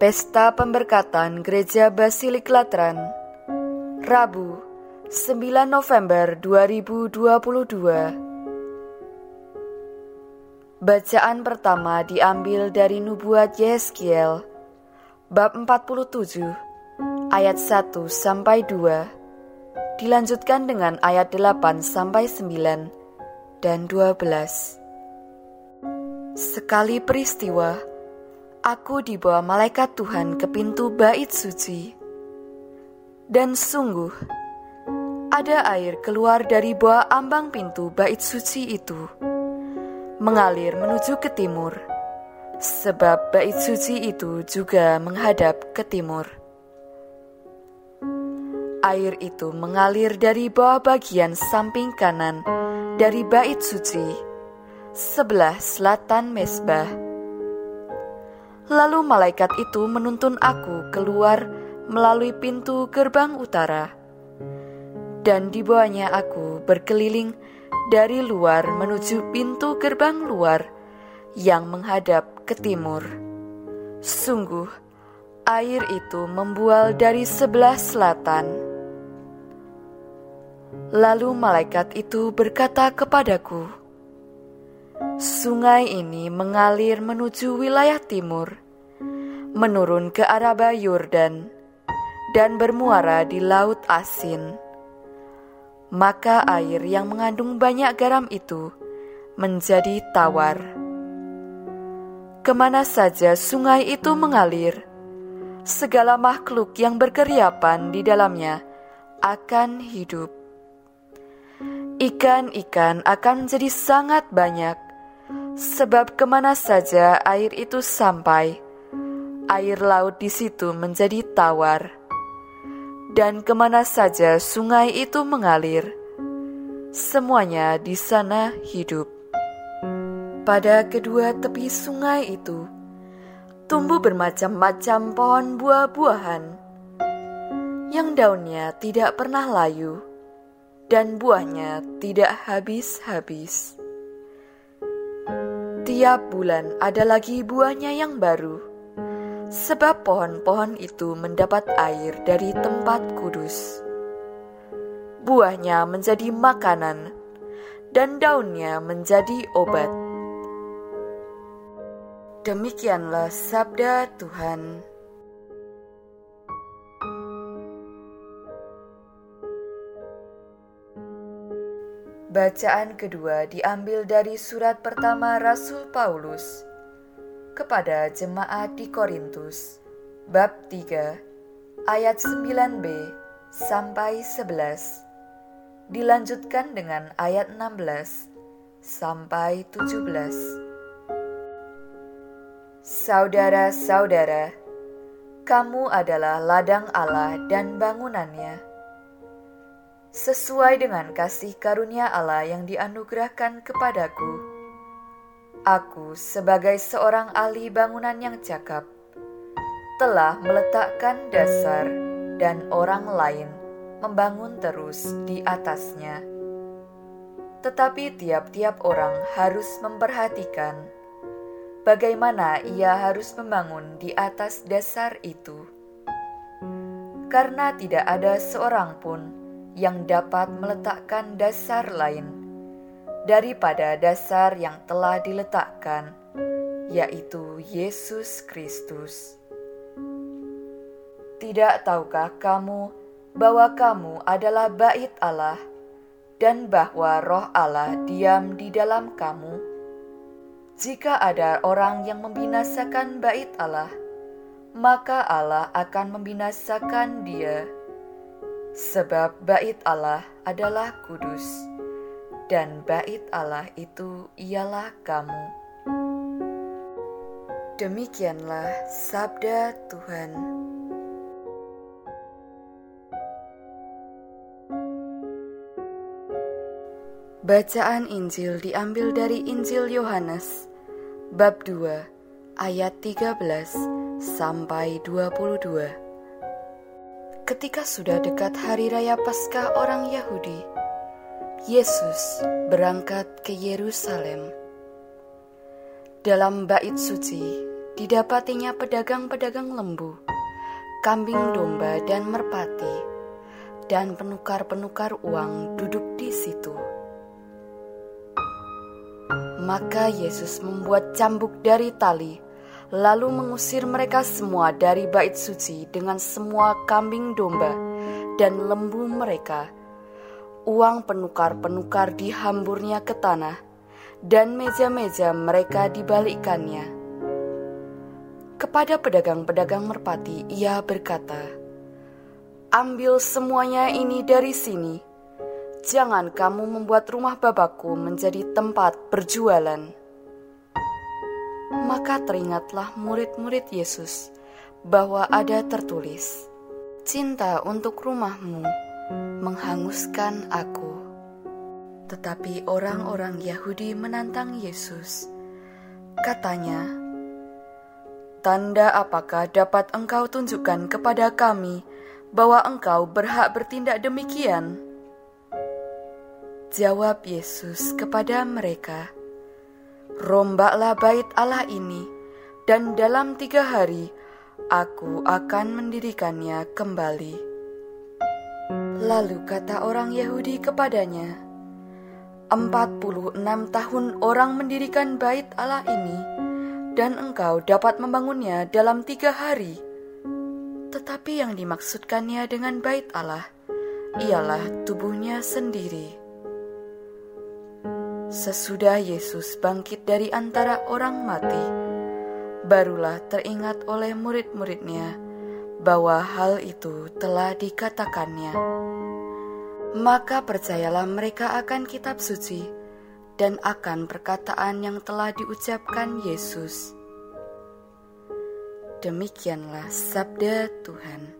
Pesta Pemberkatan Gereja Basilik Lateran, Rabu, 9 November 2022. Bacaan pertama diambil dari Nubuat Yeskiel, bab 47, ayat 1 sampai 2, dilanjutkan dengan ayat 8 sampai 9 dan 12. Sekali peristiwa, aku dibawa malaikat Tuhan ke pintu Bait Suci. Dan sungguh, ada air keluar dari bawah ambang pintu Bait Suci itu, mengalir menuju ke timur, sebab Bait Suci itu juga menghadap ke timur. Air itu mengalir dari bawah bagian samping kanan dari Bait Suci, sebelah selatan Mesbah. Lalu malaikat itu menuntun aku keluar melalui pintu gerbang utara, dan dibawanya aku berkeliling dari luar menuju pintu gerbang luar yang menghadap ke timur. Sungguh, air itu membual dari sebelah selatan. Lalu malaikat itu berkata kepadaku, "Sungai ini mengalir menuju wilayah timur, menurun ke Araba Yordan, dan bermuara di Laut Asin. Maka air yang mengandung banyak garam itu menjadi tawar. Kemana saja sungai itu mengalir, segala makhluk yang berkeriapan di dalamnya akan hidup. Ikan-ikan akan menjadi sangat banyak, sebab kemana saja air itu sampai, air laut di situ menjadi tawar. Dan kemana saja sungai itu mengalir, semuanya di sana hidup. Pada kedua tepi sungai itu, tumbuh bermacam-macam pohon buah-buahan, yang daunnya tidak pernah layu, dan buahnya tidak habis-habis. Tiap bulan ada lagi buahnya yang baru, sebab pohon-pohon itu mendapat air dari tempat kudus. Buahnya menjadi makanan, dan daunnya menjadi obat." Demikianlah sabda Tuhan. Bacaan kedua diambil dari surat pertama Rasul Paulus kepada jemaat di Korintus, bab 3, ayat 9b sampai 11, dilanjutkan dengan ayat 16 sampai 17. Saudara-saudara, kamu adalah ladang Allah dan bangunannya, sesuai dengan kasih karunia Allah yang dianugerahkan kepadaku. Aku sebagai seorang ahli bangunan yang cakap, telah meletakkan dasar dan orang lain membangun terus di atasnya. Tetapi tiap-tiap orang harus memperhatikan bagaimana ia harus membangun di atas dasar itu. Karena tidak ada seorang pun yang dapat meletakkan dasar lain daripada dasar yang telah diletakkan, yaitu Yesus Kristus. Tidak tahukah kamu bahwa kamu adalah bait Allah dan bahwa Roh Allah diam di dalam kamu? Jika ada orang yang membinasakan bait Allah, maka Allah akan membinasakan dia. Sebab bait Allah adalah kudus, dan bait Allah itu ialah kamu. Demikianlah sabda Tuhan. Bacaan Injil diambil dari Injil Yohanes, bab 2, ayat 13 sampai 22. Ketika sudah dekat Hari Raya Paskah orang Yahudi, Yesus berangkat ke Yerusalem. Dalam bait suci, didapatinya pedagang-pedagang lembu, kambing domba dan merpati, dan penukar-penukar uang duduk di situ. Maka Yesus membuat cambuk dari tali, lalu mengusir mereka semua dari bait suci dengan semua kambing domba dan lembu mereka. Uang penukar-penukar dihamburnya ke tanah, dan meja-meja mereka dibalikannya. Kepada pedagang-pedagang merpati ia berkata, "Ambil semuanya ini dari sini. Jangan kamu membuat rumah Bapakku menjadi tempat berjualan." Maka teringatlah murid-murid Yesus bahwa ada tertulis, "Cinta untuk rumahmu menghanguskan aku." Tetapi orang-orang Yahudi menantang Yesus. Katanya, "Tanda apakah dapat engkau tunjukkan kepada kami bahwa engkau berhak bertindak demikian?" Jawab Yesus kepada mereka, "Rombaklah bait Allah ini, dan dalam 3 hari aku akan mendirikannya kembali." Lalu kata orang Yahudi kepadanya, 46 tahun orang mendirikan bait Allah ini, dan engkau dapat membangunnya dalam 3 hari. Tetapi yang dimaksudkannya dengan bait Allah ialah tubuhnya sendiri. Sesudah Yesus bangkit dari antara orang mati, barulah teringat oleh murid-muridnya bahwa hal itu telah dikatakannya. Maka percayalah mereka akan kitab suci dan akan perkataan yang telah diucapkan Yesus. Demikianlah sabda Tuhan.